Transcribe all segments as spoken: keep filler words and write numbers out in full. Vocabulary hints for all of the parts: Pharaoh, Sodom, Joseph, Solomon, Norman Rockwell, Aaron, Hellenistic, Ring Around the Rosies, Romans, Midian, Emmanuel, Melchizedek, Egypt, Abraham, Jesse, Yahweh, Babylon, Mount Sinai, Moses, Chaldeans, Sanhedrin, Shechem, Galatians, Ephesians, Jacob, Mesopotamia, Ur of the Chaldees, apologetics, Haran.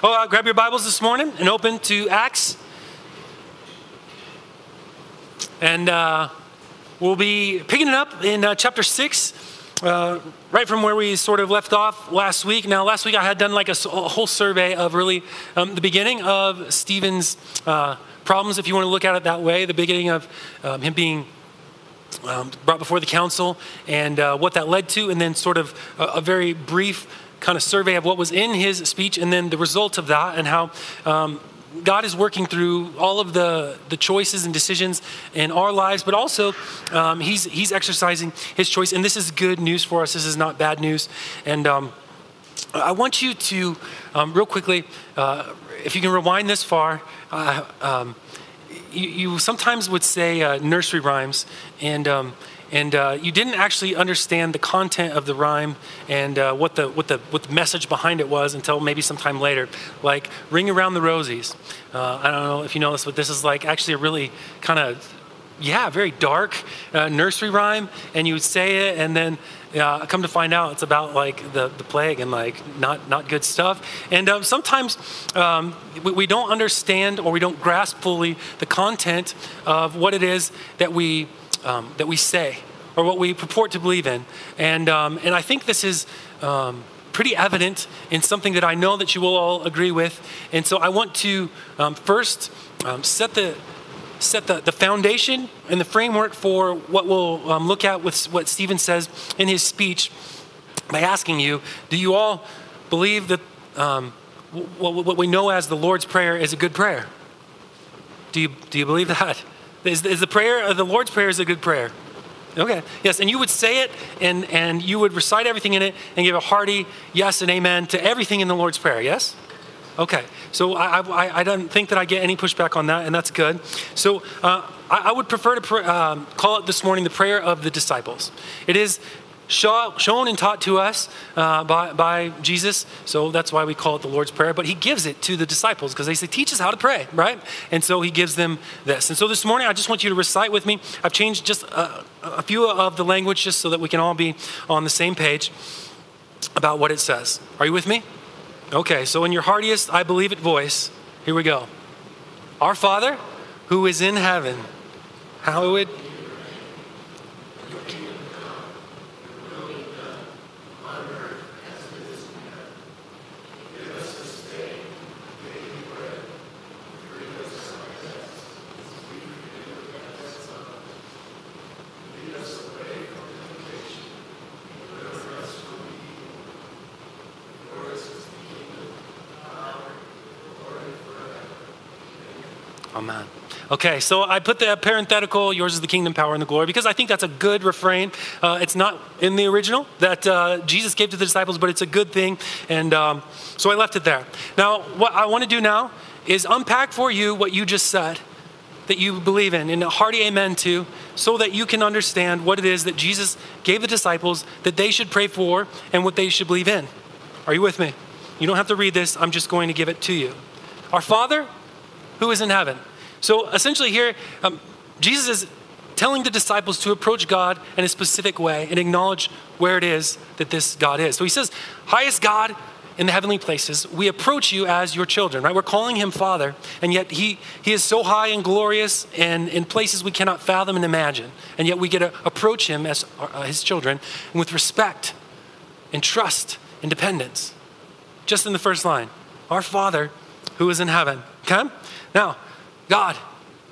Oh, uh, grab your Bibles this morning and open to Acts. And uh, we'll be picking it up in uh, chapter six, uh, right from where we sort of left off last week. Now, last week I had done like a, a whole survey of really um, the beginning of Stephen's uh, problems, if you want to look at it that way, the beginning of um, him being um, brought before the council and uh, what that led to, and then sort of a, a very brief kind of survey of what was in his speech and then the result of that, and how um, God is working through all of the, the choices and decisions in our lives, but also um, he's, he's exercising his choice. And this is good news for us. This is not bad news. And um, I want you to, um, real quickly, uh, if you can rewind this far, uh, um, you, you sometimes would say uh, nursery rhymes, and um, And uh, you didn't actually understand the content of the rhyme and uh, what the what the what the message behind it was until maybe sometime later. Like "Ring Around the Rosies." Uh, I don't know if you know this, but this is like actually a really kind of yeah, very dark uh, nursery rhyme. And you would say it, and then uh, come to find out it's about like the, the plague and like not not good stuff. And um, sometimes um, we, we don't understand or we don't grasp fully the content of what it is that we. Um, that we say, or what we purport to believe in. And um, and I think this is um, pretty evident in something that I know that you will all agree with. And so I want to um, first um, set the set the, the foundation and the framework for what we'll um, look at with what Stephen says in his speech by asking you, do you all believe that um, what, what we know as the Lord's Prayer is a good prayer? Do you, do you believe that? Is, is the prayer, the Lord's Prayer is a good prayer? Okay, yes, and you would say it, and, and you would recite everything in it, and give a hearty yes and amen to everything in the Lord's Prayer, yes? Okay, so I, I, I don't think that I get any pushback on that, and that's good. So uh, I, I would prefer to pr um, call it this morning the prayer of the disciples. It is show, shown and taught to us uh, by, by Jesus, so that's why we call it the Lord's Prayer, but he gives it to the disciples because they say, teach us how to pray, right? And so he gives them this. And so this morning, I just want you to recite with me. I've changed just a, a few of the language just so that we can all be on the same page about what it says. Are you with me? Okay, so in your heartiest, I believe it voice, here we go. Our Father, who is in heaven, hallowed be. Amen. Okay, so I put the parenthetical, yours is the kingdom, power, and the glory, because I think that's a good refrain. Uh, it's not in the original that uh, Jesus gave to the disciples, but it's a good thing. And um, so I left it there. Now, what I want to do now is unpack for you what you just said that you believe in, and a hearty amen to, so that you can understand what it is that Jesus gave the disciples that they should pray for and what they should believe in. Are you with me? You don't have to read this. I'm just going to give it to you. Our Father, who is in heaven. So essentially here, um, Jesus is telling the disciples to approach God in a specific way and acknowledge where it is that this God is. So he says, highest God in the heavenly places, we approach you as your children, right? We're calling him Father, and yet he, he is so high and glorious and in places we cannot fathom and imagine. And yet we get to approach him as our, uh, his children with respect and trust and dependence. Just in the first line, our Father who is in heaven, okay? Now, God,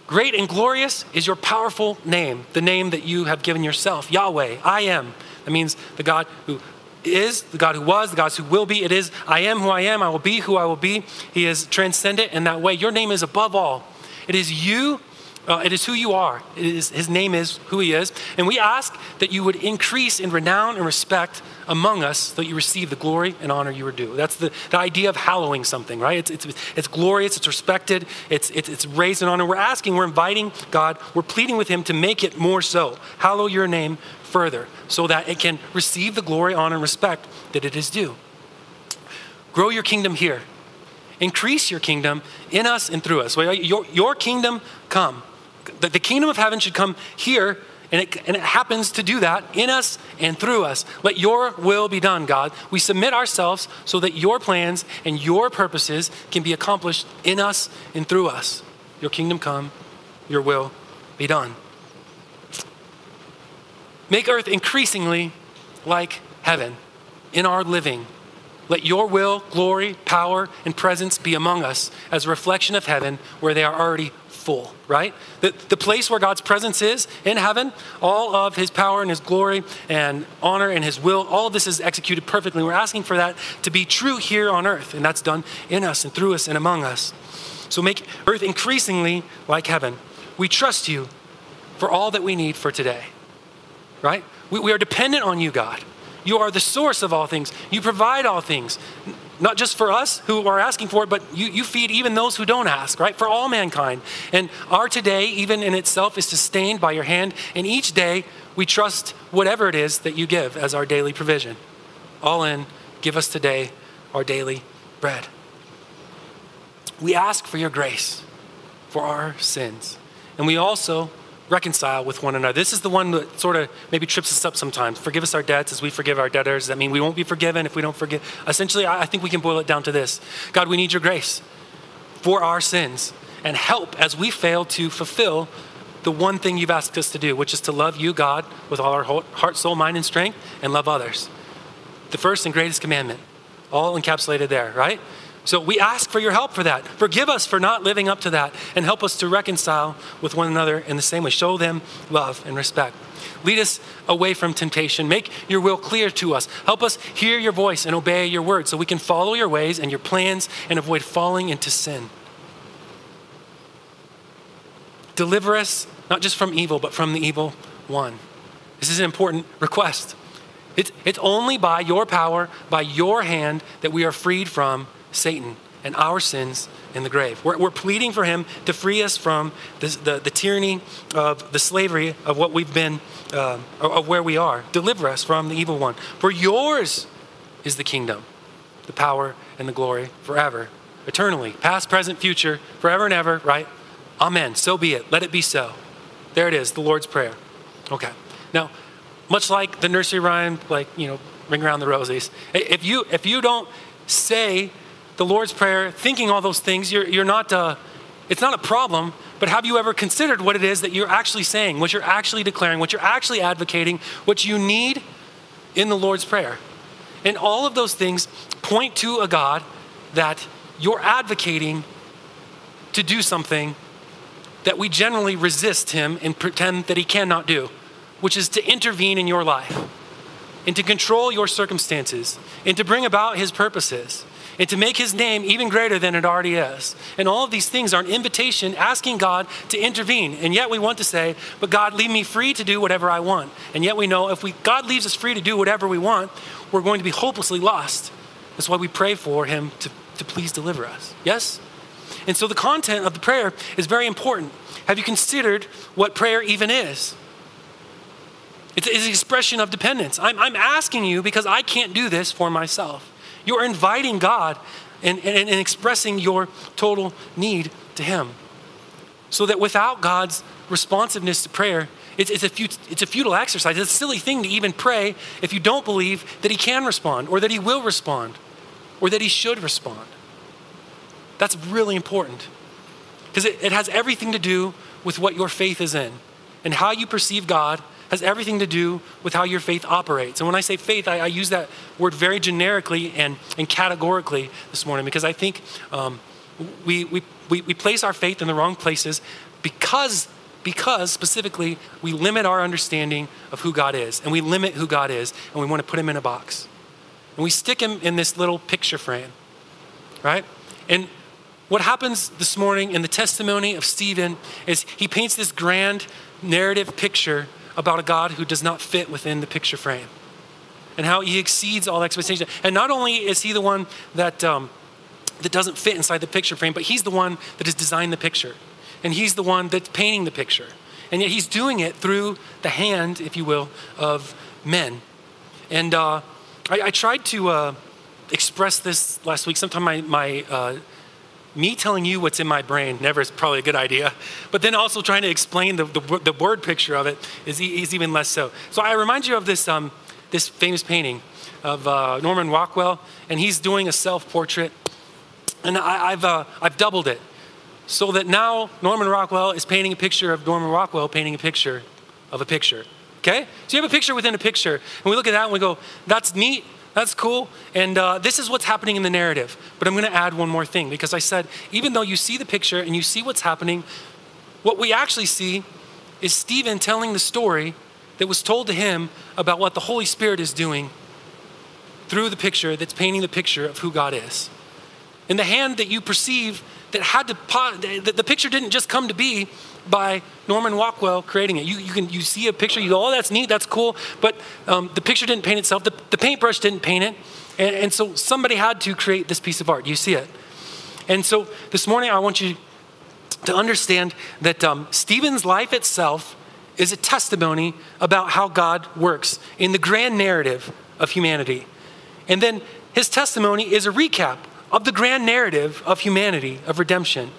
great and glorious is your powerful name, the name that you have given yourself, Yahweh, I am. That means the God who is, the God who was, the God who will be. It is, I am who I am, I will be who I will be. He is transcendent in that way. Your name is above all. It is you, uh, it is who you are. It is, his name is who he is. And we ask that you would increase in renown and respect among us, so that you receive the glory and honor you are due. That's the, the idea of hallowing something, right? It's, it's, it's glorious, it's respected, it's, it's, it's raised in honor. We're asking, we're inviting God, we're pleading with him to make it more so. Hallow your name further so that it can receive the glory, honor, and respect that it is due. Grow your kingdom here. Increase your kingdom in us and through us. Your, your kingdom come. The, the kingdom of heaven should come here And it, and it happens to do that in us and through us. Let your will be done, God. We submit ourselves so that your plans and your purposes can be accomplished in us and through us. Your kingdom come, your will be done. Make earth increasingly like heaven in our living. Let your will, glory, power, and presence be among us as a reflection of heaven where they are already full, right? The, the place where God's presence is in heaven, all of his power and his glory and honor and his will, all of this is executed perfectly. We're asking for that to be true here on earth, and that's done in us and through us and among us. So make earth increasingly like heaven. We trust you for all that we need for today, right? We, we are dependent on you, God. You are the source of all things. You provide all things, not just for us who are asking for it, but you, you feed even those who don't ask, right? For all mankind. And our today, even in itself, is sustained by your hand. And each day, we trust whatever it is that you give as our daily provision. All in, give us today our daily bread. We ask for your grace for our sins. And we also reconcile with one another. This is the one that sort of maybe trips us up sometimes. Forgive us our debts as we forgive our debtors. Does that mean we won't be forgiven if we don't forgive? Essentially, I think we can boil it down to this. God, we need your grace for our sins and help as we fail to fulfill the one thing you've asked us to do, which is to love you, God, with all our heart, soul, mind, and strength, and love others. The first and greatest commandment, all encapsulated there, right? So we ask for your help for that. Forgive us for not living up to that and help us to reconcile with one another in the same way. Show them love and respect. Lead us away from temptation. Make your will clear to us. Help us hear your voice and obey your word so we can follow your ways and your plans and avoid falling into sin. Deliver us not just from evil, but from the evil one. This is an important request. It's, it's only by your power, by your hand, that we are freed from Satan and our sins in the grave. We're, we're pleading for him to free us from this, the, the tyranny of the slavery of what we've been, uh, of where we are. Deliver us from the evil one. For yours is the kingdom, the power and the glory forever, eternally, past, present, future, forever and ever, right? Amen. So be it. Let it be so. There it is, the Lord's Prayer. Okay. Now, much like the nursery rhyme, like, you know, Ring Around the Rosies, if you, if you don't say the Lord's Prayer, thinking all those things, you're, you're not, uh, it's not a problem, but have you ever considered what it is that you're actually saying, what you're actually declaring, what you're actually advocating, what you need in the Lord's Prayer? And all of those things point to a God that you're advocating to do something that we generally resist him and pretend that he cannot do, which is to intervene in your life and to control your circumstances and to bring about his purposes and to make his name even greater than it already is. And all of these things are an invitation asking God to intervene. And yet we want to say, but God, leave me free to do whatever I want. And yet we know if we God leaves us free to do whatever we want, we're going to be hopelessly lost. That's why we pray for him to, to please deliver us. Yes? And so the content of the prayer is very important. Have you considered what prayer even is? It's, it's an expression of dependence. I'm, I'm asking you because I can't do this for myself. You're inviting God and, and, and expressing your total need to him. So that without God's responsiveness to prayer, it's, it's, a fut- it's a futile exercise. It's a silly thing to even pray if you don't believe that he can respond or that he will respond or that he should respond. That's really important because it, it has everything to do with what your faith is in, and how you perceive God has everything to do with how your faith operates. And when I say faith, I, I use that word very generically and, and categorically this morning because I think um, we, we, we, we place our faith in the wrong places because, because specifically we limit our understanding of who God is, and we limit who God is, and we want to put him in a box. And we stick him in this little picture frame, right? And what happens this morning in the testimony of Stephen is he paints this grand narrative picture about a God who does not fit within the picture frame and how he exceeds all expectation. And not only is he the one that, um, that doesn't fit inside the picture frame, but he's the one that has designed the picture, and he's the one that's painting the picture. And yet he's doing it through the hand, if you will, of men. And uh, I, I tried to uh, express this last week. Sometime my, my uh, me telling you what's in my brain never is probably a good idea, but then also trying to explain the, the, the word picture of it is, is even less so. So I remind you of this, um, this famous painting of uh, Norman Rockwell, and he's doing a self-portrait, and I, I've, uh, I've doubled it so that now Norman Rockwell is painting a picture of Norman Rockwell painting a picture of a picture, okay? So you have a picture within a picture, and we look at that and we go, that's neat. That's cool, and uh, this is what's happening in the narrative. But I'm gonna add one more thing, because I said, even though you see the picture and you see what's happening, what we actually see is Stephen telling the story that was told to him about what the Holy Spirit is doing through the picture that's painting the picture of who God is. And the hand that you perceive that had to, the picture didn't just come to be by Norman Rockwell creating it. You, you can you see a picture, you go, oh, that's neat, that's cool, but um, the picture didn't paint itself, the, the paintbrush didn't paint it, and, and so somebody had to create this piece of art. You see it. And so this morning I want you to understand that um, Stephen's life itself is a testimony about how God works in the grand narrative of humanity. And then his testimony is a recap of the grand narrative of humanity, of redemption.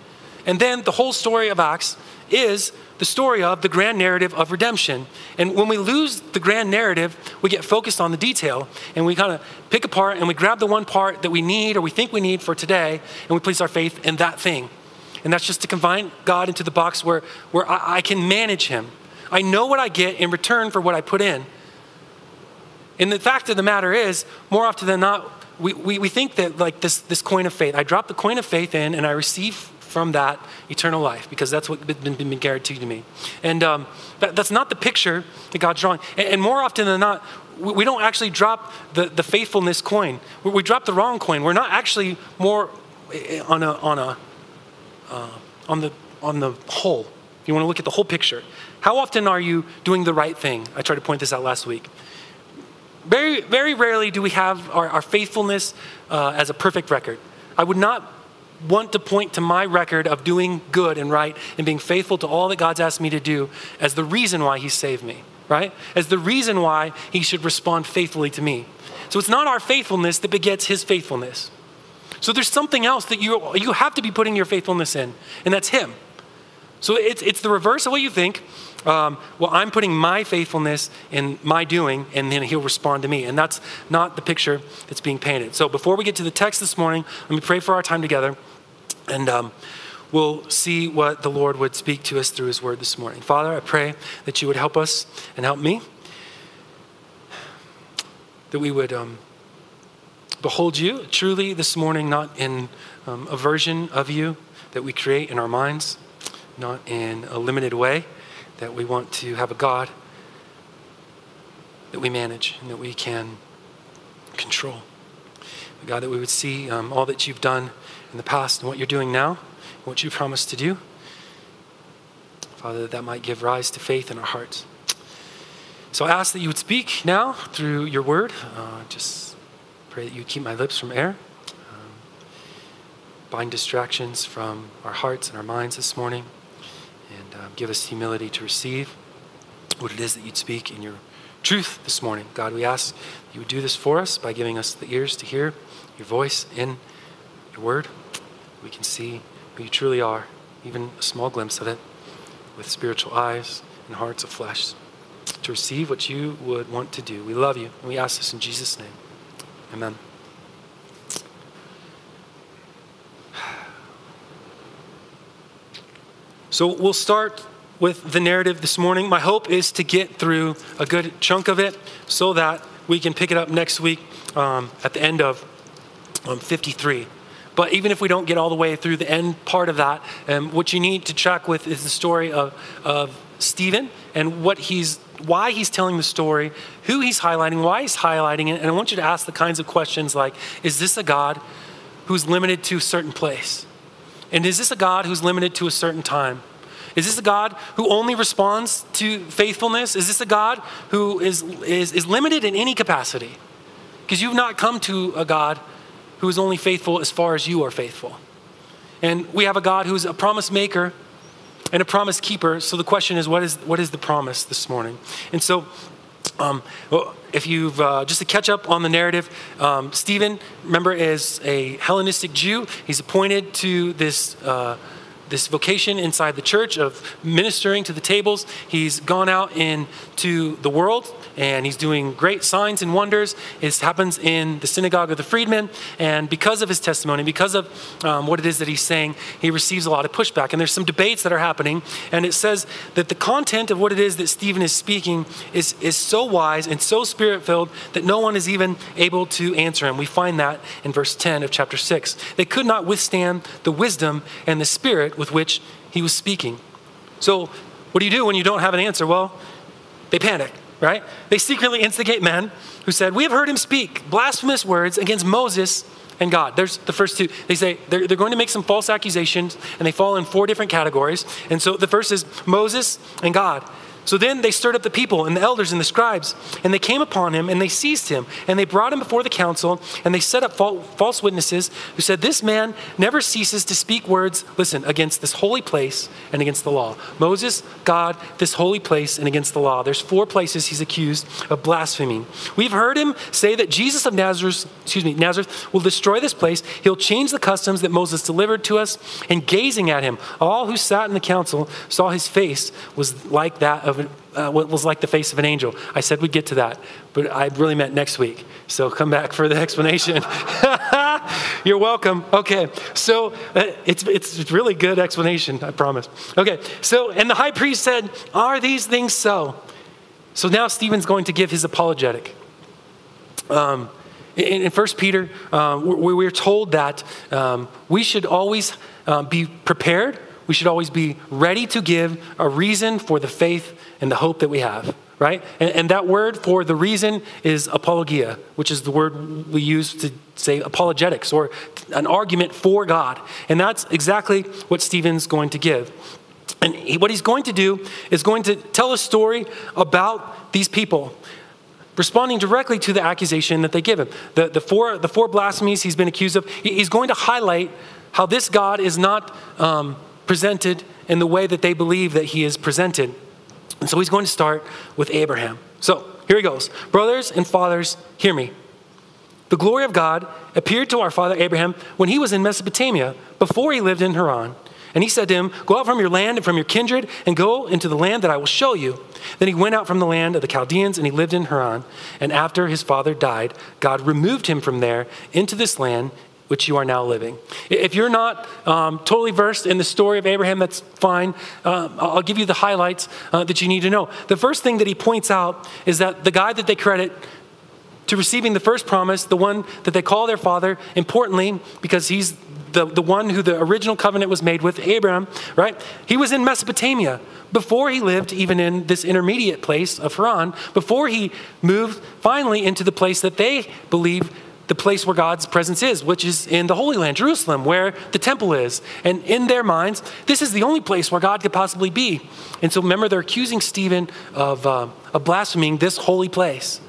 And then the whole story of Acts is the story of the grand narrative of redemption. And when we lose the grand narrative, we get focused on the detail, and we kind of pick apart and we grab the one part that we need or we think we need for today, and we place our faith in that thing. And that's just to confine God into the box where, where I, I can manage him. I know what I get in return for what I put in. And the fact of the matter is, more often than not, we, we, we think that like this, this coin of faith, I drop the coin of faith in and I receive from that eternal life, because that's what's been, been guaranteed to me. And um, that, that's not the picture that God's drawing. And, and more often than not, we, we don't actually drop the, the faithfulness coin. We, we drop the wrong coin. We're not actually more on a, on a, uh, on the, on the whole. You want to look at the whole picture. How often are you doing the right thing? I tried to point this out last week. Very, very rarely do we have our, our faithfulness uh, as a perfect record. I would not want to point to my record of doing good and right and being faithful to all that God's asked me to do as the reason why he saved me, right? As the reason why he should respond faithfully to me. So it's not our faithfulness that begets his faithfulness. So there's something else that you, you have to be putting your faithfulness in, and that's him. So it's, it's the reverse of what you think. Um, well, I'm putting my faithfulness in my doing, and then he'll respond to me. And that's not the picture that's being painted. So before we get to the text this morning, let me pray for our time together, and um, we'll see what the Lord would speak to us through his word this morning. Father, I pray that you would help us and help me, that we would um, behold you truly this morning, not in um, a version of you that we create in our minds, not in a limited way, that we want to have a God that we manage and that we can control. God, that we would see um, all that you've done in the past and what you're doing now, what you promised to do. Father, that that might give rise to faith in our hearts. So I ask that you would speak now through your word. Uh, just pray that you would keep my lips from error. Um, bind distractions from our hearts and our minds this morning. And um, give us humility to receive what it is that you'd speak in your truth this morning. God, we ask that you would do this for us by giving us the ears to hear your voice in your word. We can see who you truly are, even a small glimpse of it, with spiritual eyes and hearts of flesh, to receive what you would want to do. We love you, and we ask this in Jesus' name. Amen. So we'll start with the narrative this morning. My hope is to get through a good chunk of it so that we can pick it up next week um, at the end of um, fifty-three. But even if we don't get all the way through the end part of that, um, what you need to track with is the story of, of Stephen and what he's, why he's telling the story, who he's highlighting, why he's highlighting it. And I want you to ask the kinds of questions like, is this a God who's limited to a certain place? And is this a God who's limited to a certain time? Is this a God who only responds to faithfulness? Is this a God who is, is, is limited in any capacity? Because you've not come to a God who is only faithful as far as you are faithful. And we have a God who's a promise maker and a promise keeper. So the question is, what is, what is the promise this morning? And so Um, well, if you've, uh, just to catch up on the narrative, um, Stephen, remember, is a Hellenistic Jew. He's appointed to this uh, this vocation inside the church of ministering to the tables. He's gone out into the world, and he's doing great signs and wonders. It happens in the synagogue of the freedmen, and because of his testimony, because of um, what it is that he's saying, he receives a lot of pushback, and there's some debates that are happening, and it says that the content of what it is that Stephen is speaking is, is so wise and so spirit-filled that no one is even able to answer him. We find that in verse ten of chapter six. They could not withstand the wisdom and the spirit with which he was speaking. So what do you do when you don't have an answer? Well, they panic, right? They secretly instigate men who said, we have heard him speak blasphemous words against Moses and God. There's the first two. They say they're, they're going to make some false accusations, and they fall in four different categories. And so the first is Moses and God. So then they stirred up the people and the elders and the scribes, and they came upon him and they seized him, and they brought him before the council, and they set up false witnesses who said, this man never ceases to speak words, listen, against this holy place and against the law. Moses, God, this holy place, and against the law. There's four places he's accused of blaspheming. We've heard him say that Jesus of Nazareth, excuse me, Nazareth will destroy this place. He'll change the customs that Moses delivered to us. And gazing at him, all who sat in the council saw his face was like that of Uh, what was like the face of an angel. I said we'd get to that, but I really meant next week. So come back for the explanation. You're welcome. Okay, so uh, it's it's really good explanation, I promise. Okay, so, and the high priest said, are these things so? So now Stephen's going to give his apologetic. Um, in, in First Peter, uh, we, we're told that um, we should always uh, be prepared. We should always be ready to give a reason for the faith and the hope that we have, right? And, and that word for the reason is apologia, which is the word we use to say apologetics, or an argument for God. And that's exactly what Stephen's going to give. And he, what he's going to do is going to tell a story about these people, responding directly to the accusation that they give him. The, the, four, the four blasphemies he's been accused of, he, he's going to highlight how this God is not um, presented in the way that they believe that he is presented. And so he's going to start with Abraham. So here he goes. Brothers and fathers, hear me. The glory of God appeared to our father Abraham when he was in Mesopotamia, before he lived in Haran. And he said to him, go out from your land and from your kindred and go into the land that I will show you. Then he went out from the land of the Chaldeans, and he lived in Haran. And after his father died, God removed him from there into this land which you are now living. If you're not um, totally versed in the story of Abraham, that's fine. Uh, I'll give you the highlights uh, that you need to know. The first thing that he points out is that the guy that they credit to receiving the first promise, the one that they call their father, importantly, because he's the, the one who the original covenant was made with, Abraham, right? He was in Mesopotamia before he lived even in this intermediate place of Haran, before he moved finally into the place that they believe the place where God's presence is, which is in the Holy Land, Jerusalem, where the temple is. And in their minds, this is the only place where God could possibly be. And so remember, they're accusing Stephen of, uh, of blaspheming this holy place,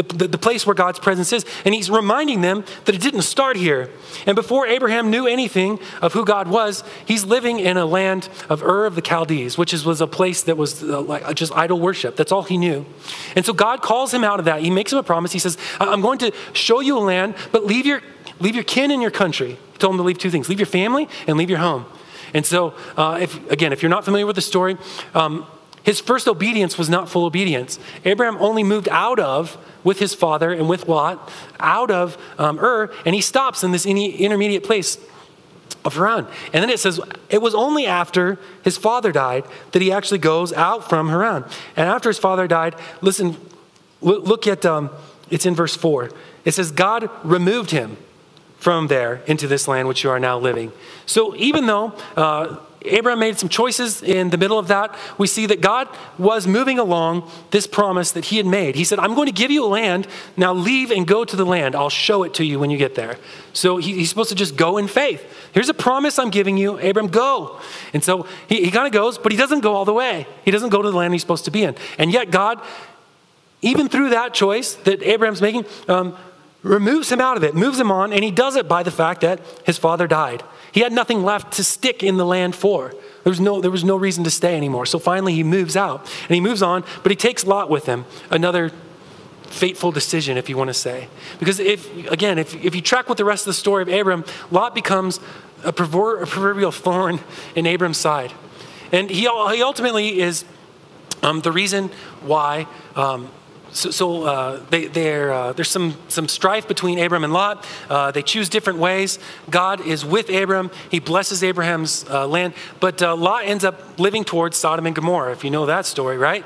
the, the, the place where God's presence is. And he's reminding them that it didn't start here. And before Abraham knew anything of who God was, he's living in a land of Ur of the Chaldees, which is, was a place that was uh, like just idol worship. That's all he knew. And so God calls him out of that. He makes him a promise. He says, I'm going to show you a land, but leave your, leave your kin and your country. He told him to leave two things: leave your family and leave your home. And so, uh, if, again, if you're not familiar with the story, um, his first obedience was not full obedience. Abraham only moved out of, with his father and with Lot, out of um, Ur, and he stops in this intermediate place of Haran. And then it says, it was only after his father died that he actually goes out from Haran. And after his father died, listen, look at, um, it's in verse four. It says, God removed him from there into this land which you are now living. So even though Uh, Abraham made some choices in the middle of that, we see that God was moving along this promise that he had made. He said, I'm going to give you a land. Now leave and go to the land. I'll show it to you when you get there. So he, he's supposed to just go in faith. Here's a promise I'm giving you. Abraham, go. And so he, he kind of goes, but he doesn't go all the way. He doesn't go to the land he's supposed to be in. And yet God, even through that choice that Abraham's making, um, removes him out of it, moves him on, and he does it by the fact that his father died. He had nothing left to stick in the land for. There was no, there was no reason to stay anymore. So finally he moves out, and he moves on, but he takes Lot with him, another fateful decision, if you want to say. Because if, again, if, if you track with the rest of the story of Abram, Lot becomes a proverbial thorn in Abram's side. And he, he ultimately is um, the reason why um, So, so uh, they, they're, uh, there's some, some strife between Abram and Lot. Uh, they choose different ways. God is with Abram. He blesses Abraham's uh, land. But uh, Lot ends up living towards Sodom and Gomorrah, if you know that story, right?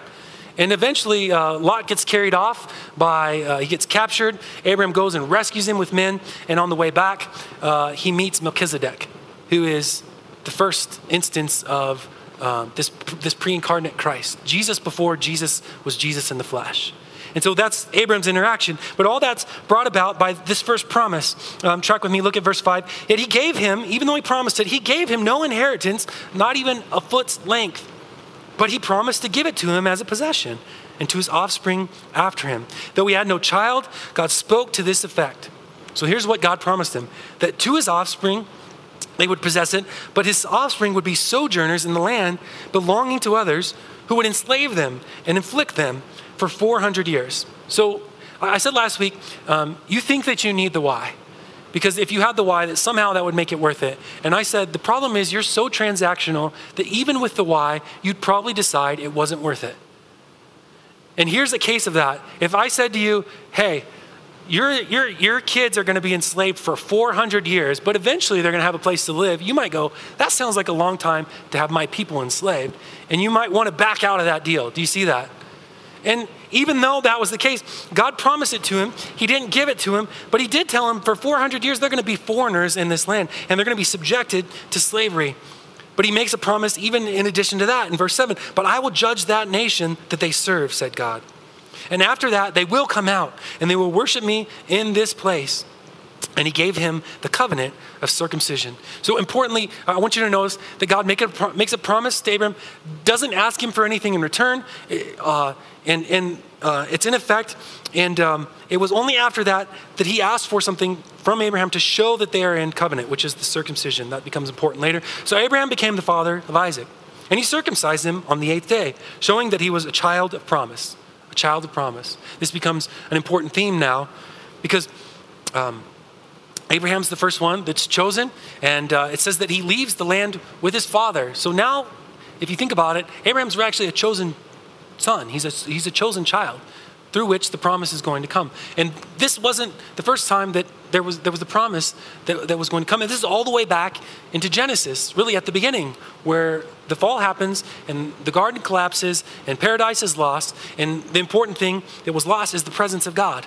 And eventually, uh, Lot gets carried off by, uh, he gets captured. Abram goes and rescues him with men. And on the way back, uh, he meets Melchizedek, who is the first instance of uh, this, this pre-incarnate Christ. Jesus before Jesus was Jesus in the flesh. And so that's Abram's interaction. But all that's brought about by this first promise. Um, track with me, look at verse five. Yet he gave him, even though he promised it, he gave him no inheritance, not even a foot's length. But he promised to give it to him as a possession and to his offspring after him. Though he had no child, God spoke to this effect. So here's what God promised him, that to his offspring they would possess it, but his offspring would be sojourners in the land belonging to others who would enslave them and inflict them for four hundred years. So I said last week, um, you think that you need the why, because if you had the why, that somehow that would make it worth it. And I said, the problem is you're so transactional that even with the why, you'd probably decide it wasn't worth it. And here's a case of that. If I said to you, hey, your, your, your kids are gonna be enslaved for four hundred years, but eventually they're gonna have a place to live, you might go, that sounds like a long time to have my people enslaved. And you might wanna back out of that deal. Do you see that? And even though that was the case, God promised it to him. He didn't give it to him, but he did tell him for four hundred years, they're gonna be foreigners in this land and they're gonna be subjected to slavery. But he makes a promise even in addition to that in verse seven, but I will judge that nation that they serve, said God. And after that, they will come out and they will worship me in this place. And he gave him the covenant of circumcision. So importantly, I want you to notice that God make a, makes a promise to Abram, doesn't ask him for anything in return, uh, and, and uh, it's in effect. And um, it was only after that that he asked for something from Abraham to show that they are in covenant, which is the circumcision. That becomes important later. So Abraham became the father of Isaac, and he circumcised him on the eighth day, showing that he was a child of promise, a child of promise. This becomes an important theme now because um, Abraham's the first one that's chosen, and uh, it says that he leaves the land with his father. So now, if you think about it, Abraham's actually a chosen son. He's a, he's a chosen child through which the promise is going to come. And this wasn't the first time that there was, there was the promise that, that was going to come. And this is all the way back into Genesis, really at the beginning, where the fall happens and the garden collapses and paradise is lost. And the important thing that was lost is the presence of God.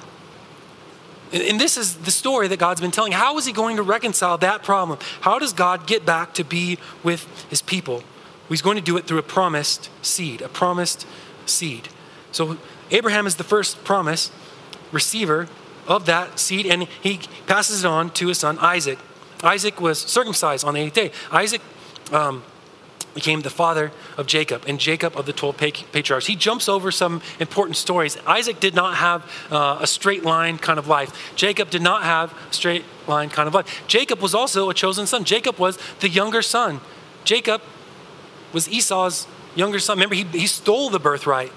And this is the story that God's been telling. How is he going to reconcile that problem? How does God get back to be with his people? He's going to do it through a promised seed, a promised seed. So Abraham is the first promise receiver of that seed, and he passes it on to his son, Isaac. Isaac was circumcised on the eighth day. Isaac um, became the father of Jacob, and Jacob of the twelve patriarchs. He jumps over some important stories. Isaac did not have uh, a straight line kind of life. Jacob did not have a straight line kind of life. Jacob was also a chosen son. Jacob was the younger son. Jacob was Esau's younger son. Remember, he, he stole the birthright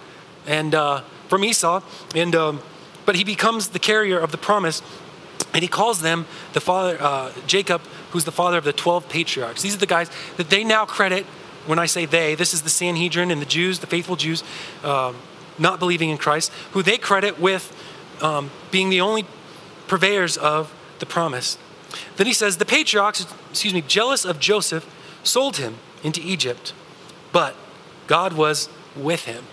and uh, from Esau, and um, but he becomes the carrier of the promise, and he calls them the father, uh, Jacob, who's the father of the twelve patriarchs. These are the guys that they now credit. When I say they, this is the Sanhedrin and the Jews, the faithful Jews, um, not believing in Christ, who they credit with um, being the only purveyors of the promise. Then he says, the patriarchs, excuse me, jealous of Joseph, sold him into Egypt, but God was with him.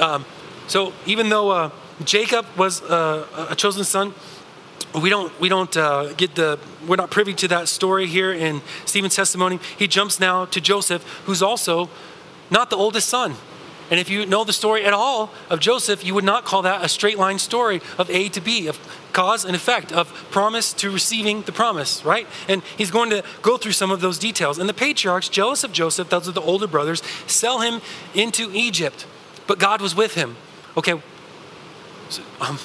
Um, so even though uh, Jacob was uh, a chosen son, We don't, we don't uh, get the, we're not privy to that story here in Stephen's testimony. He jumps now to Joseph, who's also not the oldest son. And if you know the story at all of Joseph, you would not call that a straight line story of A to B, of cause and effect, of promise to receiving the promise, right? And he's going to go through some of those details. And the patriarchs, jealous of Joseph, those are the older brothers, sell him into Egypt, but God was with him. Okay, so, um,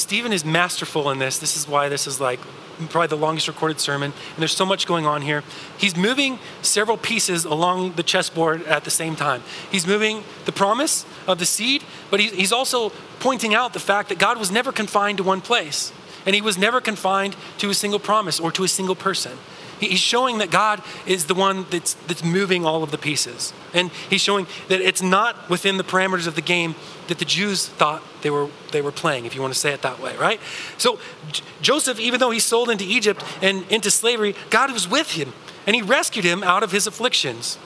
Stephen is masterful in this. This is why this is like probably the longest recorded sermon. And there's so much going on here. He's moving several pieces along the chessboard at the same time. He's moving the promise of the seed, but he's also pointing out the fact that God was never confined to one place. And he was never confined to a single promise or to a single person. He's showing that God is the one that's, that's moving all of the pieces. And he's showing that it's not within the parameters of the game that the Jews thought they were, they were playing, if you want to say it that way, right? So J- Joseph, even though he's sold into Egypt and into slavery, God was with him and he rescued him out of his afflictions.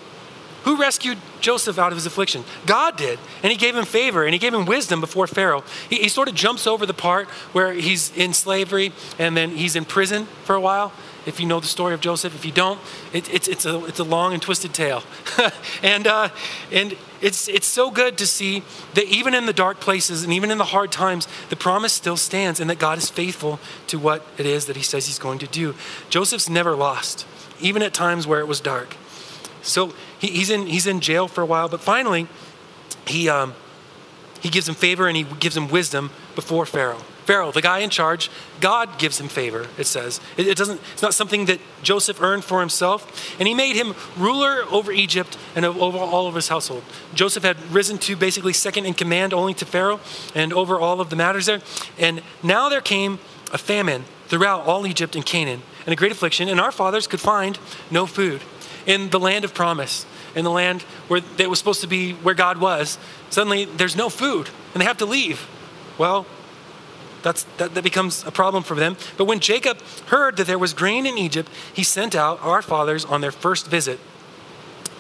Who rescued Joseph out of his affliction? God did. And he gave him favor and he gave him wisdom before Pharaoh. He, he sort of jumps over the part where he's in slavery and then he's in prison for a while. If you know the story of Joseph, if you don't, it, it's, it's, a, it's a long and twisted tale. and uh, and it's, it's so good to see that even in the dark places and even in the hard times, the promise still stands and that God is faithful to what it is that he says he's going to do. Joseph's never lost, even at times where it was dark. So he, he's in he's in jail for a while, but finally he um, he gives him favor and he gives him wisdom before Pharaoh. Pharaoh, the guy in charge, God gives him favor, it says. It, it doesn't, it's not something that Joseph earned for himself. And he made him ruler over Egypt and over all of his household. Joseph had risen to basically second in command only to Pharaoh and over all of the matters there. And now there came a famine throughout all Egypt and Canaan and a great affliction. And our fathers could find no food in the land of promise, in the land where it was supposed to be where God was. Suddenly there's no food and they have to leave. Well, That's, that, that becomes a problem for them. But when Jacob heard that there was grain in Egypt, he sent out our fathers on their first visit.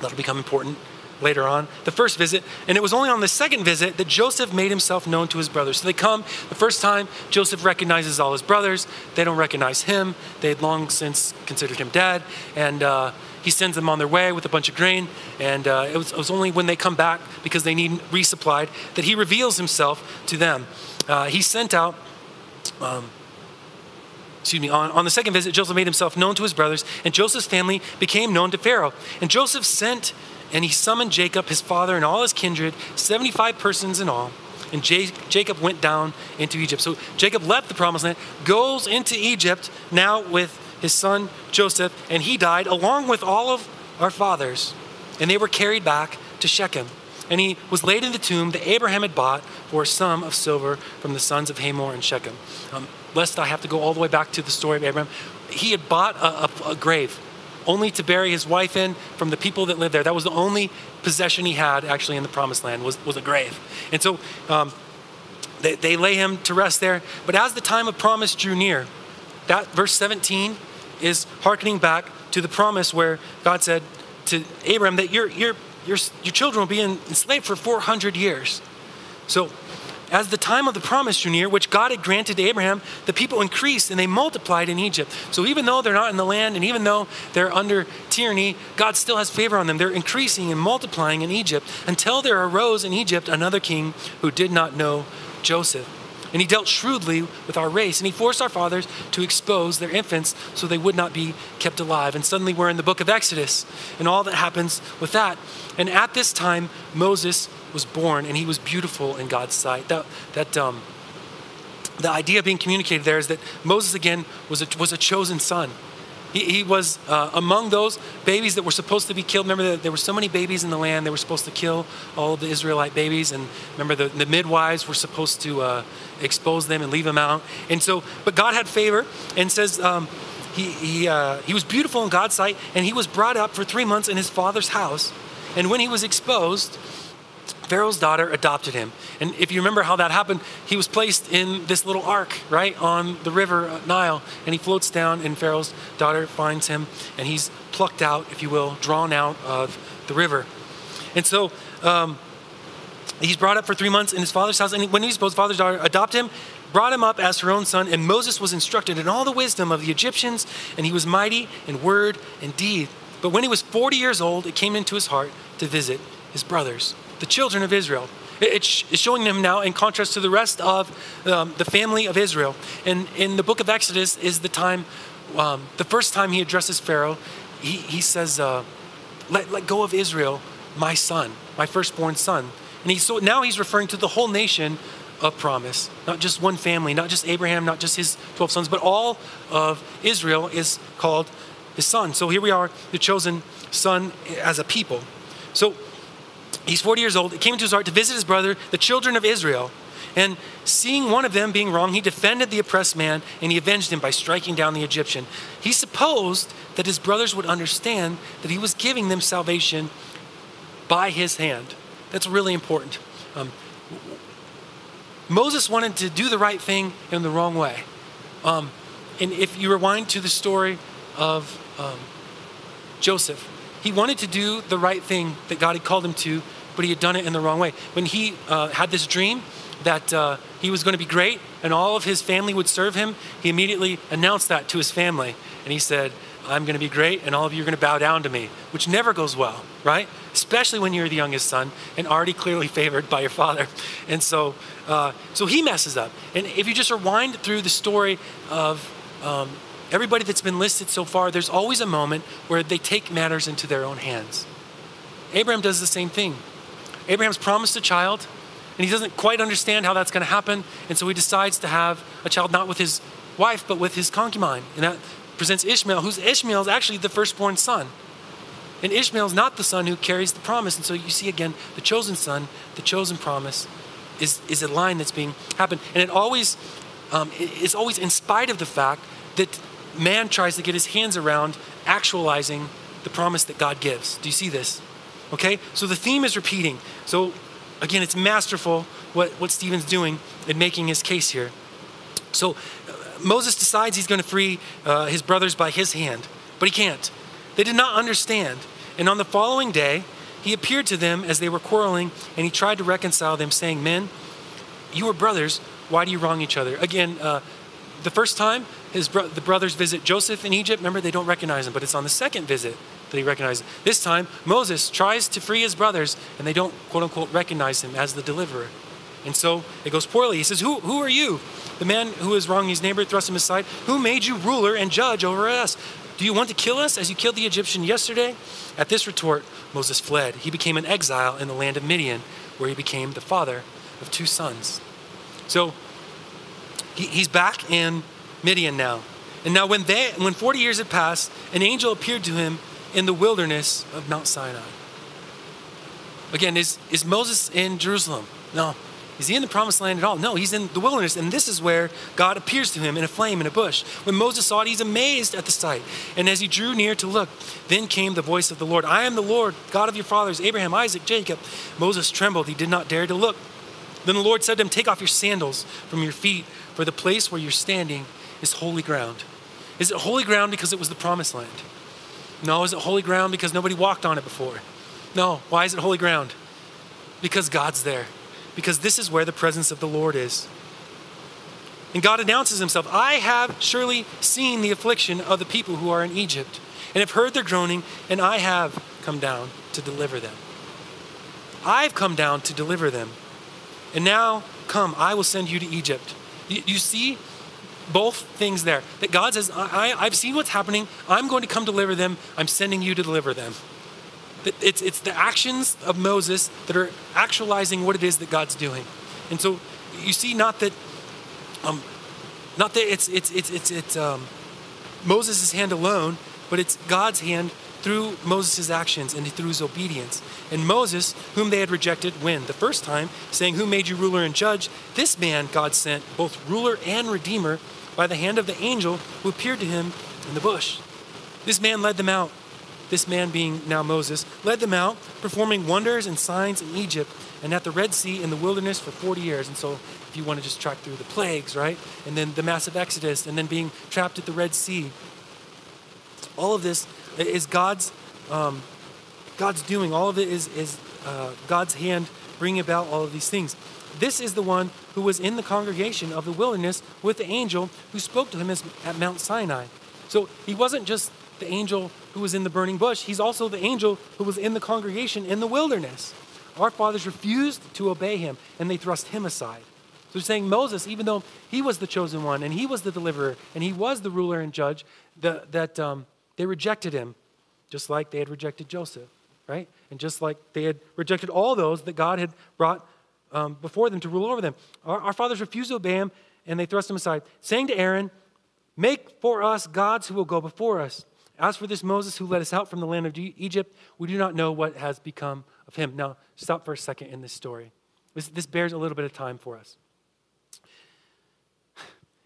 That'll become important later on. The first visit. And it was only on the second visit that Joseph made himself known to his brothers. So they come. The first time, Joseph recognizes all his brothers. They don't recognize him. They had long since considered him dead. And uh, he sends them on their way with a bunch of grain. And uh, it, was, it was only when they come back, because they need resupplied, that he reveals himself to them. Uh, he sent out Um, excuse me, on, on the second visit, Joseph made himself known to his brothers, and Joseph's family became known to Pharaoh. And Joseph sent and he summoned Jacob, his father, and all his kindred, seventy-five persons in all. And J- Jacob went down into Egypt. So Jacob left the promised land, goes into Egypt now with his son Joseph, and he died along with all of our fathers. And they were carried back to Shechem. And he was laid in the tomb that Abraham had bought for a sum of silver from the sons of Hamor and Shechem. Um, lest I have to go all the way back to the story of Abraham. He had bought a, a, a grave only to bury his wife in from the people that lived there. That was the only possession he had actually in the promised land was, was a grave. And so um, they, they lay him to rest there. But as the time of promise drew near, that verse seventeen is hearkening back to the promise where God said to Abraham that you're, you're, Your, your children will be enslaved for four hundred years. So as the time of the promise drew near, which God had granted to Abraham, the people increased and they multiplied in Egypt. So even though they're not in the land and even though they're under tyranny, God still has favor on them. They're increasing and multiplying in Egypt until there arose in Egypt another king who did not know Joseph. And he dealt shrewdly with our race, and he forced our fathers to expose their infants so they would not be kept alive. And suddenly we're in the book of Exodus and all that happens with that. And at this time, Moses was born, and he was beautiful in God's sight. That, that um, the idea being communicated there is that Moses, again, was a, was a chosen son. He, he was uh, among those babies that were supposed to be killed. Remember, the, there were so many babies in the land. They were supposed to kill all of the Israelite babies. And remember, the, the midwives were supposed to uh, expose them and leave them out. And so, but God had favor and says um, he, he, uh, he was beautiful in God's sight. And he was brought up for three months in his father's house. And when he was exposed, Pharaoh's daughter adopted him. And if you remember how that happened, he was placed in this little ark, right, on the river Nile. And he floats down and Pharaoh's daughter finds him and he's plucked out, if you will, drawn out of the river. And so um, he's brought up for three months in his father's house. And when he was exposed, father's daughter adopted him, brought him up as her own son. And Moses was instructed in all the wisdom of the Egyptians. And he was mighty in word and deed. But when he was forty years old, it came into his heart to visit his brothers, the children of Israel. It's showing them now in contrast to the rest of um, the family of Israel. And in the book of Exodus is the time, um, the first time he addresses Pharaoh, he, he says, uh, let, let go of Israel, my son, my firstborn son. And he, so now he's referring to the whole nation of promise. Not just one family, not just Abraham, not just his twelve sons, but all of Israel is called his son. So here we are, the chosen son as a people. So he's forty years old. It came into his heart to visit his brother, the children of Israel. And seeing one of them being wrong, he defended the oppressed man, and he avenged him by striking down the Egyptian. He supposed that his brothers would understand that he was giving them salvation by his hand. That's really important. Um, Moses wanted to do the right thing in the wrong way. Um, and if you rewind to the story of um, Joseph, he wanted to do the right thing that God had called him to, but he had done it in the wrong way. When he uh, had this dream that uh, he was going to be great and all of his family would serve him, he immediately announced that to his family. And he said, I'm going to be great and all of you are going to bow down to me, which never goes well, right? Especially when you're the youngest son and already clearly favored by your father. And so uh, so he messes up. And if you just rewind through the story of um, everybody that's been listed so far, there's always a moment where they take matters into their own hands. Abraham does the same thing. Abraham's promised a child, and he doesn't quite understand how that's going to happen. And so he decides to have a child, not with his wife, but with his concubine. And that presents Ishmael, who's Ishmael is actually the firstborn son. And Ishmael's not the son who carries the promise. And so you see again, the chosen son, the chosen promise is, is a line that's being happened. And it always, um, it's always in spite of the fact that man tries to get his hands around actualizing the promise that God gives. Do you see this? Okay, so the theme is repeating. So again, it's masterful what, what Stephen's doing in making his case here. So uh, Moses decides he's going to free uh, his brothers by his hand, but he can't. They did not understand. And on the following day, he appeared to them as they were quarreling, and he tried to reconcile them, saying, men, you are brothers. Why do you wrong each other? Again, uh, the first time his bro- the brothers visit Joseph in Egypt, remember, they don't recognize him, but it's on the second visit that he recognizes. This time, Moses tries to free his brothers and they don't, quote unquote, recognize him as the deliverer. And so it goes poorly. He says, who, who are you? The man who is wronging his neighbor thrust him aside. Who made you ruler and judge over us? Do you want to kill us as you killed the Egyptian yesterday? At this retort, Moses fled. He became an exile in the land of Midian, where he became the father of two sons. So he, he's back in Midian now. And now when they, when forty years had passed, an angel appeared to him in the wilderness of Mount Sinai. Again, is, is Moses in Jerusalem? No. Is he in the promised land at all? No, he's in the wilderness, and this is where God appears to him in a flame, in a bush. When Moses saw it, he's amazed at the sight. And as he drew near to look, then came the voice of the Lord. I am the Lord, God of your fathers, Abraham, Isaac, Jacob. Moses trembled. He did not dare to look. Then the Lord said to him, take off your sandals from your feet, for the place where you're standing is holy ground. Is it holy ground because it was the promised land? No. Is it holy ground because nobody walked on it before? No. Why is it holy ground? Because God's there. Because this is where the presence of the Lord is. And God announces himself, I have surely seen the affliction of the people who are in Egypt, and have heard their groaning, and I have come down to deliver them. I've come down to deliver them. And now, come, I will send you to Egypt. You, you see both things there, that God says, I, I, I've seen what's happening. I'm going to come deliver them. I'm sending you to deliver them. It's, it's the actions of Moses that are actualizing what it is that God's doing. And so you see not that, um, not that it's, it's, it's, it's, it's um, Moses' hand alone, but it's God's hand through Moses' actions and through his obedience. And Moses, whom they had rejected when? The first time, saying, who made you ruler and judge? This man God sent, both ruler and redeemer, by the hand of the angel who appeared to him in the bush. This man led them out. This man being now Moses, led them out, performing wonders and signs in Egypt and at the Red Sea in the wilderness for forty years. And so if you want to just track through the plagues, right? And then the massive exodus, and then being trapped at the Red Sea. All of this is God's um, God's doing. All of it is, is uh, God's hand bringing about all of these things. This is the one who was in the congregation of the wilderness with the angel who spoke to him as, at Mount Sinai. So he wasn't just the angel who was in the burning bush. He's also the angel who was in the congregation in the wilderness. Our fathers refused to obey him, and they thrust him aside. So they're saying Moses, even though he was the chosen one, and he was the deliverer, and he was the ruler and judge, the, that um, they rejected him, just like they had rejected Joseph, right? And just like they had rejected all those that God had brought um, before them to rule over them. Our, our fathers refused to obey him, and they thrust him aside, saying to Aaron, make for us gods who will go before us. As for this Moses who led us out from the land of Egypt, we do not know what has become of him. Now, stop for a second in this story. This, this bears a little bit of time for us.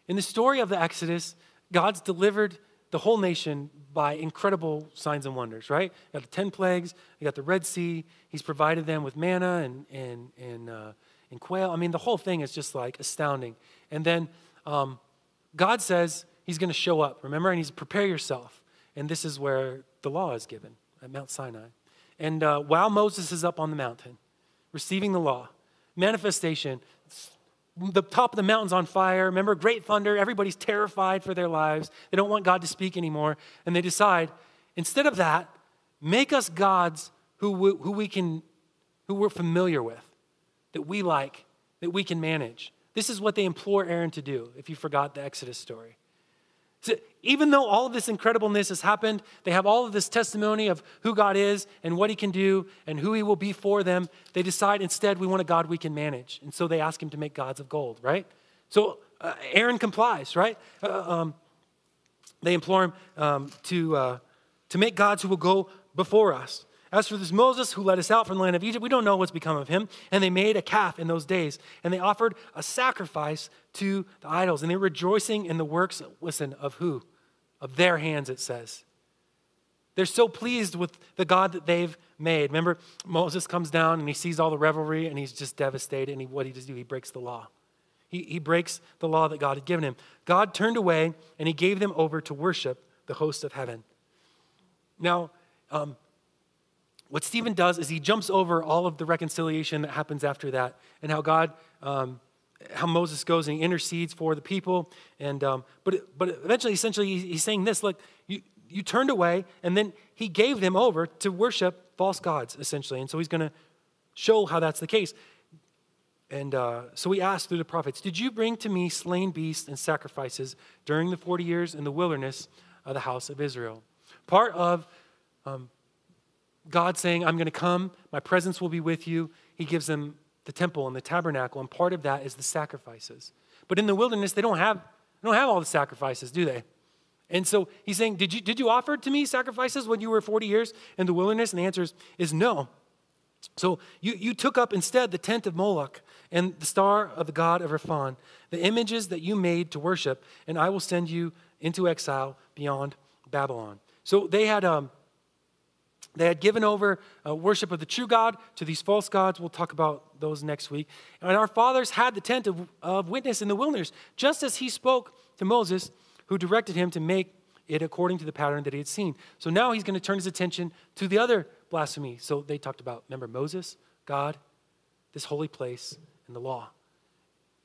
In the story of the Exodus, God's delivered the whole nation by incredible signs and wonders, right? You got the ten plagues, you got the Red Sea. He's provided them with manna and, and, and, uh, and quail. I mean, the whole thing is just like astounding. And then um, God says he's going to show up, remember? And he's prepare yourself. And this is where the law is given at Mount Sinai. And uh, while Moses is up on the mountain, receiving the law, manifestation, the top of the mountain's on fire. Remember, great thunder. Everybody's terrified for their lives. They don't want God to speak anymore. And they decide, instead of that, make us gods who we, who we can, who we're familiar with, that we like, that we can manage. This is what they implore Aaron to do, if you forgot the Exodus story. So even though all of this incredibleness has happened, they have all of this testimony of who God is and what he can do and who he will be for them. They decide instead, we want a God we can manage. And so they ask him to make gods of gold, right? So uh, Aaron complies, right? Uh, um, they implore him um, to, uh, to make gods who will go before us. As for this Moses who led us out from the land of Egypt, we don't know what's become of him. And they made a calf in those days, and they offered a sacrifice to the idols. And they were rejoicing in the works, listen, of who? Of their hands, it says. They're so pleased with the God that they've made. Remember, Moses comes down, and he sees all the revelry, and he's just devastated. And he, what he does do, he breaks the law. He, he breaks the law that God had given him. God turned away, and he gave them over to worship the host of heaven. Now, um, what Stephen does is he jumps over all of the reconciliation that happens after that, and how God, um, how Moses goes and he intercedes for the people. And um, but but eventually, essentially, he's saying this: look, you you turned away, and then he gave them over to worship false gods, essentially. And so he's going to show how that's the case. And uh, so he asked through the prophets, "Did you bring to me slain beasts and sacrifices during the forty years in the wilderness of the house of Israel?" Part of um, God saying, I'm going to come, my presence will be with you. He gives them the temple and the tabernacle, and part of that is the sacrifices. But in the wilderness, they don't have, they don't have all the sacrifices, do they? And so he's saying, did you, did you offer to me sacrifices when you were forty years in the wilderness? And the answer is, is no. So you, you took up instead the tent of Moloch and the star of the god of Raphon, the images that you made to worship, and I will send you into exile beyond Babylon. So they had... Um, They had given over uh, worship of the true God to these false gods. We'll talk about those next week. And our fathers had the tent of, of witness in the wilderness, just as he spoke to Moses, who directed him to make it according to the pattern that he had seen. So now he's going to turn his attention to the other blasphemy. So they talked about, remember, Moses, God, this holy place, and the law.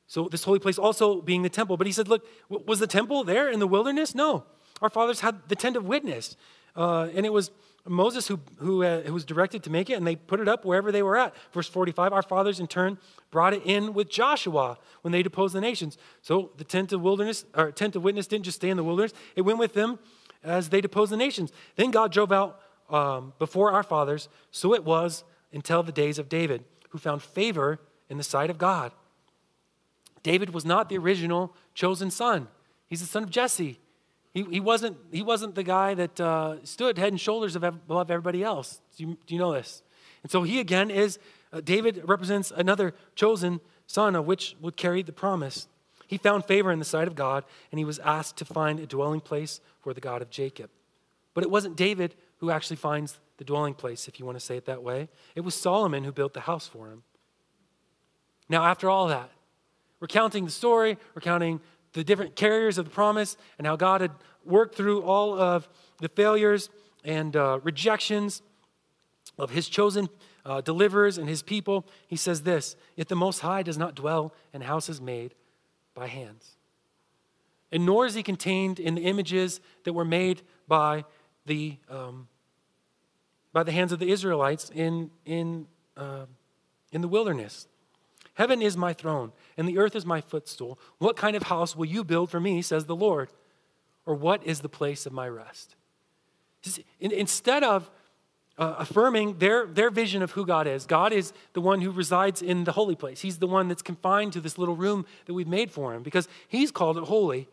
So this holy place also being the temple. But he said, look, w- was the temple there in the wilderness? No. Our fathers had the tent of witness. Uh, and it was Moses who who, uh, who was directed to make it, and they put it up wherever they were at. Verse forty-five, our fathers in turn brought it in with Joshua when they deposed the nations. So the tent of wilderness, or tent of witness didn't just stay in the wilderness. It went with them as they deposed the nations. Then God drove out um, before our fathers, so it was until the days of David, who found favor in the sight of God. David was not the original chosen son. He's the son of Jesse. He, he wasn't he wasn't the guy that uh, stood head and shoulders above everybody else. Do you, do you know this? And so he again is, uh, David represents another chosen son of which would carry the promise. He found favor in the sight of God, and he was asked to find a dwelling place for the God of Jacob. But it wasn't David who actually finds the dwelling place, if you want to say it that way. It was Solomon who built the house for him. Now, after all that, recounting the story, recounting the different carriers of the promise, and how God had worked through all of the failures and uh, rejections of his chosen uh, deliverers and his people, he says this: yet the Most High does not dwell in houses made by hands, and nor is he contained in the images that were made by the um, by the hands of the Israelites in in uh, in the wilderness. Heaven is my throne, and the earth is my footstool. What kind of house will you build for me, says the Lord? Or what is the place of my rest? Instead of uh, affirming their, their vision of who God is. God is the one who resides in the holy place. He's the one that's confined to this little room that we've made for him because he's called it holy.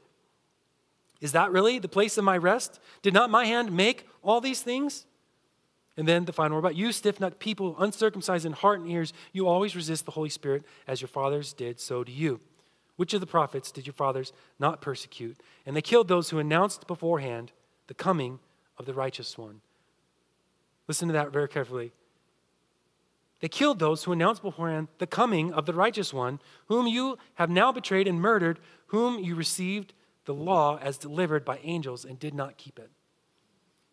Is that really the place of my rest? Did not my hand make all these things? And then the final word about you, stiff-necked people, uncircumcised in heart and ears, you always resist the Holy Spirit as your fathers did, so do you. Which of the prophets did your fathers not persecute? And they killed those who announced beforehand the coming of the righteous one. Listen to that very carefully. They killed those who announced beforehand the coming of the righteous one, whom you have now betrayed and murdered, whom you received the law as delivered by angels and did not keep it.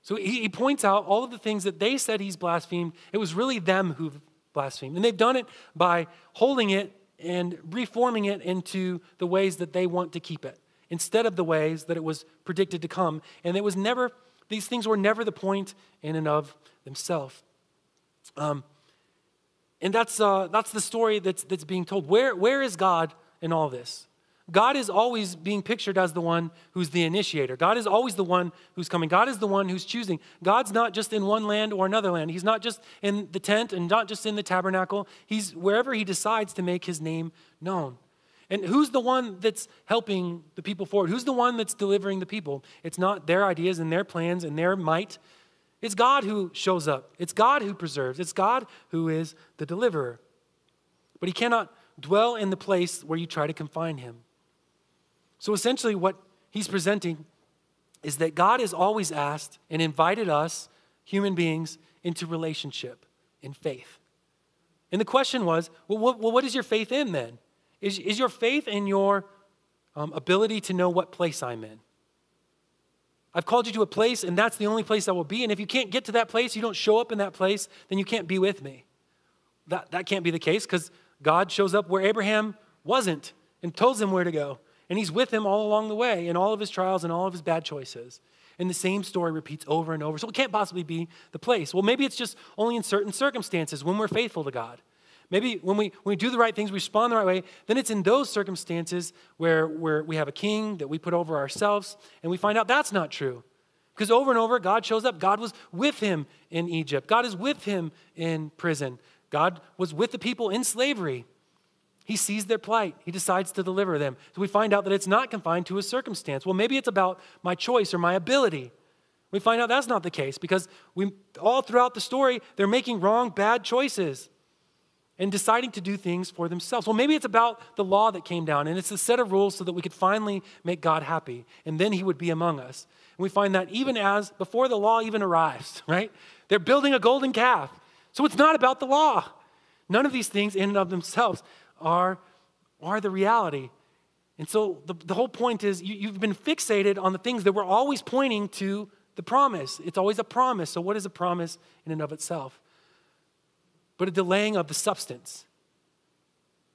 So he, he points out all of the things that they said he's blasphemed. It was really them who blasphemed. And they've done it by holding it and reforming it into the ways that they want to keep it instead of the ways that it was predicted to come. And it was never, these things were never the point in and of themselves. Um, and that's uh, that's the story that's that's being told. Where where is God in all this? God is always being pictured as the one who's the initiator. God is always the one who's coming. God is the one who's choosing. God's not just in one land or another land. He's not just in the tent and not just in the tabernacle. He's wherever he decides to make his name known. And who's the one that's helping the people forward? Who's the one that's delivering the people? It's not their ideas and their plans and their might. It's God who shows up. It's God who preserves. It's God who is the deliverer. But he cannot dwell in the place where you try to confine him. So essentially what he's presenting is that God has always asked and invited us, human beings, into relationship in faith. And the question was, well, what, well, what is your faith in then? Is, is your faith in your um, ability to know what place I'm in? I've called you to a place and that's the only place I will be. And if you can't get to that place, you don't show up in that place, then you can't be with me. That, that can't be the case because God shows up where Abraham wasn't and tells him where to go. And he's with him all along the way in all of his trials and all of his bad choices. And the same story repeats over and over. So it can't possibly be the place. Well, maybe it's just only in certain circumstances when we're faithful to God. Maybe when we, when we do the right things, we respond the right way, then it's in those circumstances where we're, we have a king that we put over ourselves and we find out that's not true. Because over and over, God shows up. God was with him in Egypt. God is with him in prison. God was with the people in slavery. He sees their plight. He decides to deliver them. So we find out that it's not confined to a circumstance. Well, maybe it's about my choice or my ability. We find out that's not the case because we all throughout the story, they're making wrong, bad choices and deciding to do things for themselves. Well, maybe it's about the law that came down and it's a set of rules so that we could finally make God happy and then he would be among us. And we find that even as before the law even arrives, right? They're building a golden calf. So it's not about the law. None of these things in and of themselves are, are the reality. And so the, the whole point is you, you've been fixated on the things that were always pointing to the promise. It's always a promise. So what is a promise in and of itself? But a delaying of the substance.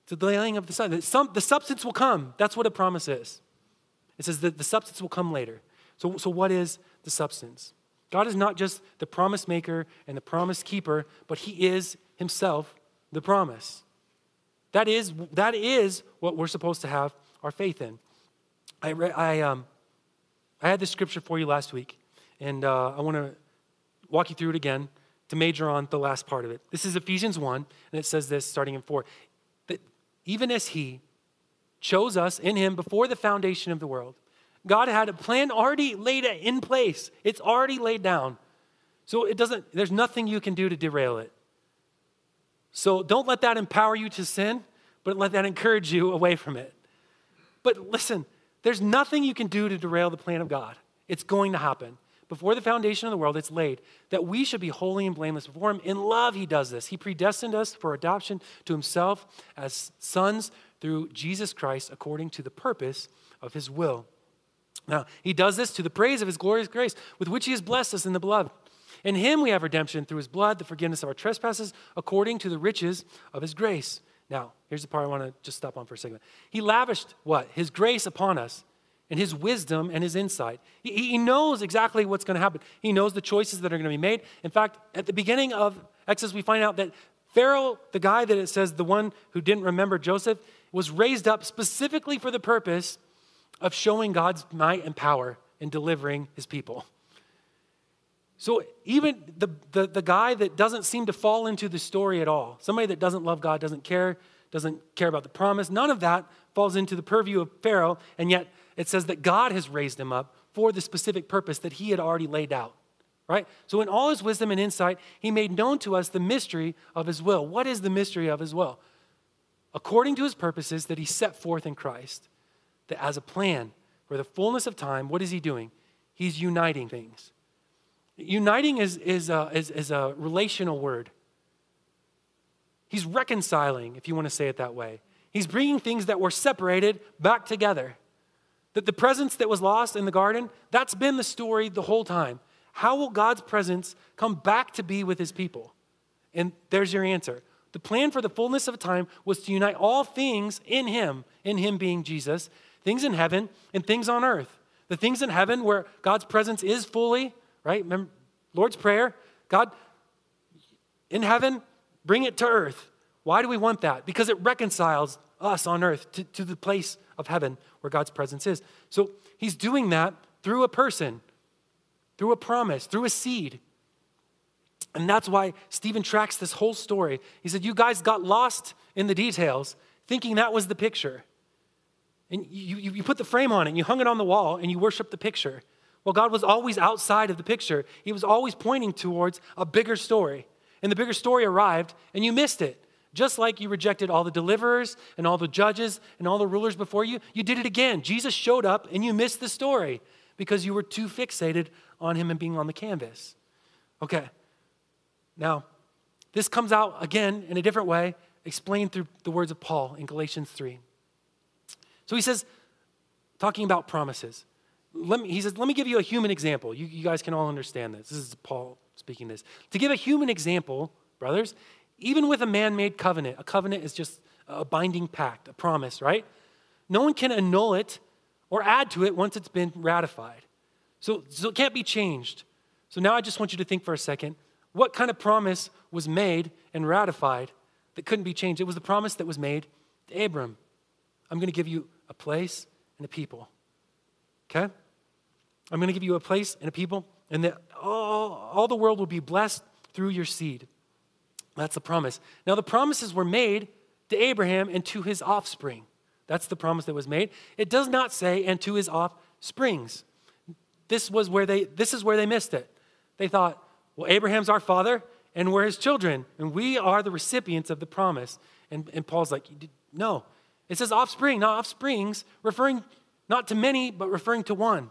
It's a delaying of the substance. Some, the substance will come. That's what a promise is. It says that the substance will come later. So, so what is the substance? God is not just the promise maker and the promise keeper, but he is himself the promise. That is, that is what we're supposed to have our faith in. I, re, I, um, I had this scripture for you last week, and uh, I want to walk you through it again to major on the last part of it. This is Ephesians one, and it says this starting in four, that even as he chose us in him before the foundation of the world, God had a plan already laid in place. It's already laid down. So it doesn't, there's nothing you can do to derail it. So don't let that empower you to sin, but let that encourage you away from it. But listen, there's nothing you can do to derail the plan of God. It's going to happen. Before the foundation of the world, it's laid that we should be holy and blameless before him. In love, he does this. He predestined us for adoption to himself as sons through Jesus Christ according to the purpose of his will. Now, he does this to the praise of his glorious grace with which he has blessed us in the beloved. In him we have redemption through his blood, the forgiveness of our trespasses, according to the riches of his grace. Now, here's the part I want to just stop on for a second. He lavished what? His grace upon us and his wisdom and his insight. He, he knows exactly what's going to happen. He knows the choices that are going to be made. In fact, at the beginning of Exodus, we find out that Pharaoh, the guy that it says, the one who didn't remember Joseph, was raised up specifically for the purpose of showing God's might and power in delivering his people. So even the, the, the guy that doesn't seem to fall into the story at all, somebody that doesn't love God, doesn't care, doesn't care about the promise, none of that falls into the purview of Pharaoh, and yet it says that God has raised him up for the specific purpose that he had already laid out, right? So in all his wisdom and insight, he made known to us the mystery of his will. What is the mystery of his will? According to his purposes that he set forth in Christ, that as a plan for the fullness of time, what is he doing? He's uniting things. Uniting is, is, a, is, is a relational word. He's reconciling, if you want to say it that way. He's bringing things that were separated back together. That the presence that was lost in the garden, that's been the story the whole time. How will God's presence come back to be with his people? And there's your answer. The plan for the fullness of time was to unite all things in him, in him being Jesus, things in heaven and things on earth. The things in heaven where God's presence is fully, right? Remember Lord's Prayer, God in heaven, bring it to earth. Why do we want that? Because it reconciles us on earth to, to the place of heaven where God's presence is. So he's doing that through a person, through a promise, through a seed. And that's why Stephen tracks this whole story. He said, you guys got lost in the details thinking that was the picture. And you, you, you put the frame on it and you hung it on the wall and you worshiped the picture. Well, God was always outside of the picture. He was always pointing towards a bigger story. And the bigger story arrived and you missed it. Just like you rejected all the deliverers and all the judges and all the rulers before you, you did it again. Jesus showed up and you missed the story because you were too fixated on him and being on the canvas. Okay, now this comes out again in a different way, explained through the words of Paul in Galatians three. So he says, talking about promises, let me, he says, let me give you a human example. You, you guys can all understand this. This is Paul speaking this. To give a human example, brothers, even with a man-made covenant, a covenant is just a binding pact, a promise, right? No one can annul it or add to it once it's been ratified. So, so it can't be changed. So now I just want you to think for a second, what kind of promise was made and ratified that couldn't be changed? It was the promise that was made to Abram. I'm gonna give you a place and a people, okay? I'm gonna give you a place and a people and that all, all the world will be blessed through your seed. That's the promise. Now, the promises were made to Abraham and to his offspring. That's the promise that was made. It does not say, and to his offsprings. This was where they, this is where they missed it. They thought, well, Abraham's our father, and we're his children, and we are the recipients of the promise. And, and Paul's like, no. It says offspring, not offsprings, referring not to many, but referring to one.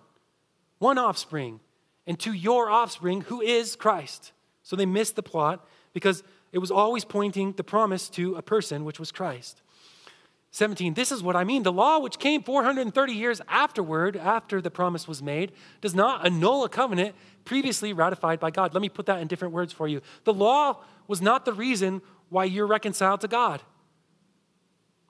One offspring, and to your offspring, who is Christ. So they missed the plot, because it was always pointing the promise to a person, which was Christ. seventeen, this is what I mean. The law, which came four hundred thirty years afterward, after the promise was made, does not annul a covenant previously ratified by God. Let me put that in different words for you. The law was not the reason why you're reconciled to God.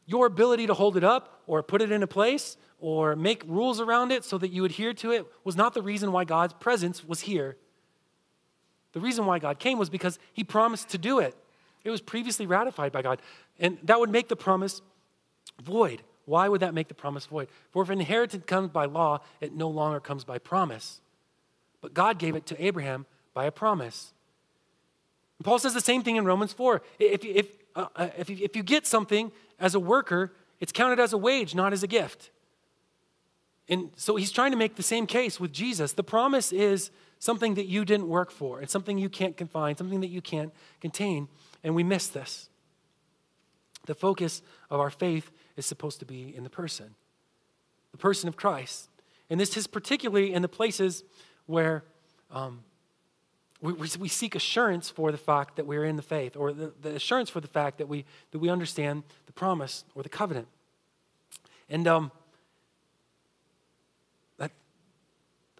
Your ability to hold it up or put it into place or make rules around it so that you adhere to it was not the reason why God's presence was here. The reason why God came was because he promised to do it. It was previously ratified by God. And that would make the promise void. Why would that make the promise void? For if inheritance comes by law, it no longer comes by promise. But God gave it to Abraham by a promise. And Paul says the same thing in Romans four. If, if, uh, if, if you get something as a worker, it's counted as a wage, not as a gift. And so he's trying to make the same case with Jesus. The promise is something that you didn't work for. It's something you can't confine, something that you can't contain. And we miss this. The focus of our faith is supposed to be in the person, the person of Christ. And this is particularly in the places where um, we, we seek assurance for the fact that we're in the faith, or the, the assurance for the fact that we, that we understand the promise or the covenant. And um,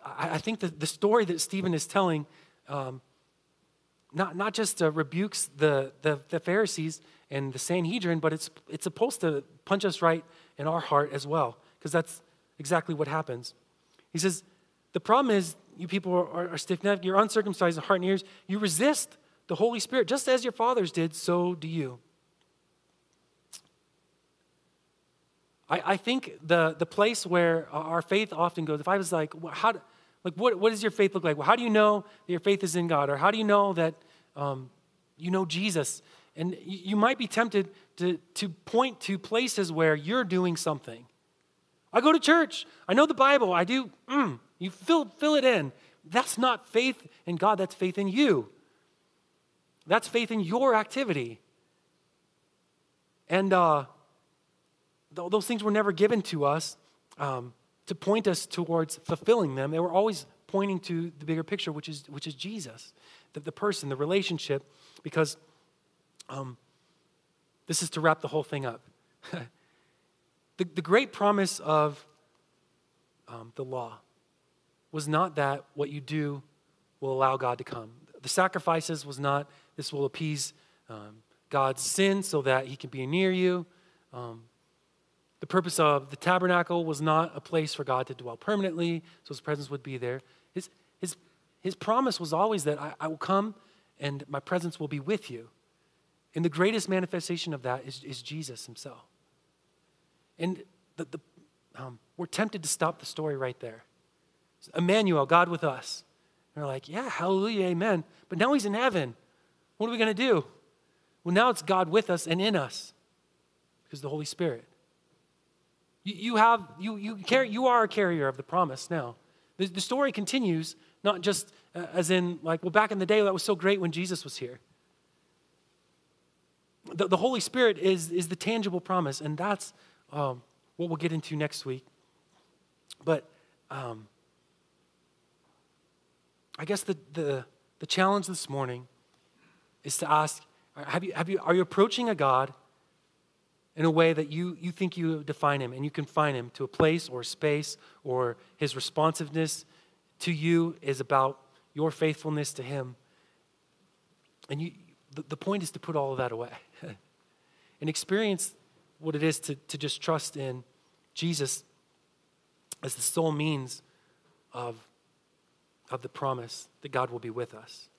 I think that the story that Stephen is telling um, not, not just uh, rebukes the, the, the Pharisees and the Sanhedrin, but it's, it's supposed to punch us right in our heart as well, because that's exactly what happens. He says, the problem is you people are, are, are stiff-necked, you're uncircumcised in heart and ears, you resist the Holy Spirit, just as your fathers did, so do you. I, I think the, the place where our faith often goes, if I was like, how do, Like, what, what does your faith look like? Well, how do you know that your faith is in God? Or how do you know that um, you know Jesus? And you, you might be tempted to, to point to places where you're doing something. I go to church. I know the Bible. I do. Mm, you fill, fill it in. That's not faith in God. That's faith in you. That's faith in your activity. And uh, th- those things were never given to us um, to point us towards fulfilling them. They were always pointing to the bigger picture, which is which is Jesus, the, the person, the relationship, because um, this is to wrap the whole thing up. the, the great promise of um, the law was not that what you do will allow God to come. The sacrifices was not, this will appease um, God's sin so that he can be near you. Um, the purpose of the tabernacle was not a place for God to dwell permanently, so his presence would be there. His, his, his promise was always that I, I will come and my presence will be with you. And the greatest manifestation of that is, is Jesus himself. And the, the, um, we're tempted to stop the story right there. It's Emmanuel, God with us. And they're like, yeah, hallelujah, amen. But now he's in heaven. What are we going to do? Well, now it's God with us and in us because of the Holy Spirit. You, you, have, you, you, carry, you are a carrier of the promise now. The, the story continues, not just uh, as in like, well, back in the day, that was so great when Jesus was here. The, the Holy Spirit is, is the tangible promise, and that's um, what we'll get into next week. But... Um, I guess the, the the challenge this morning is to ask: Have you have you are you approaching a God in a way that you you think you define him and you confine him to a place or a space, or his responsiveness to you is about your faithfulness to him? And you, the, the point is to put all of that away and experience what it is to to just trust in Jesus as the sole means of. of the promise that God will be with us.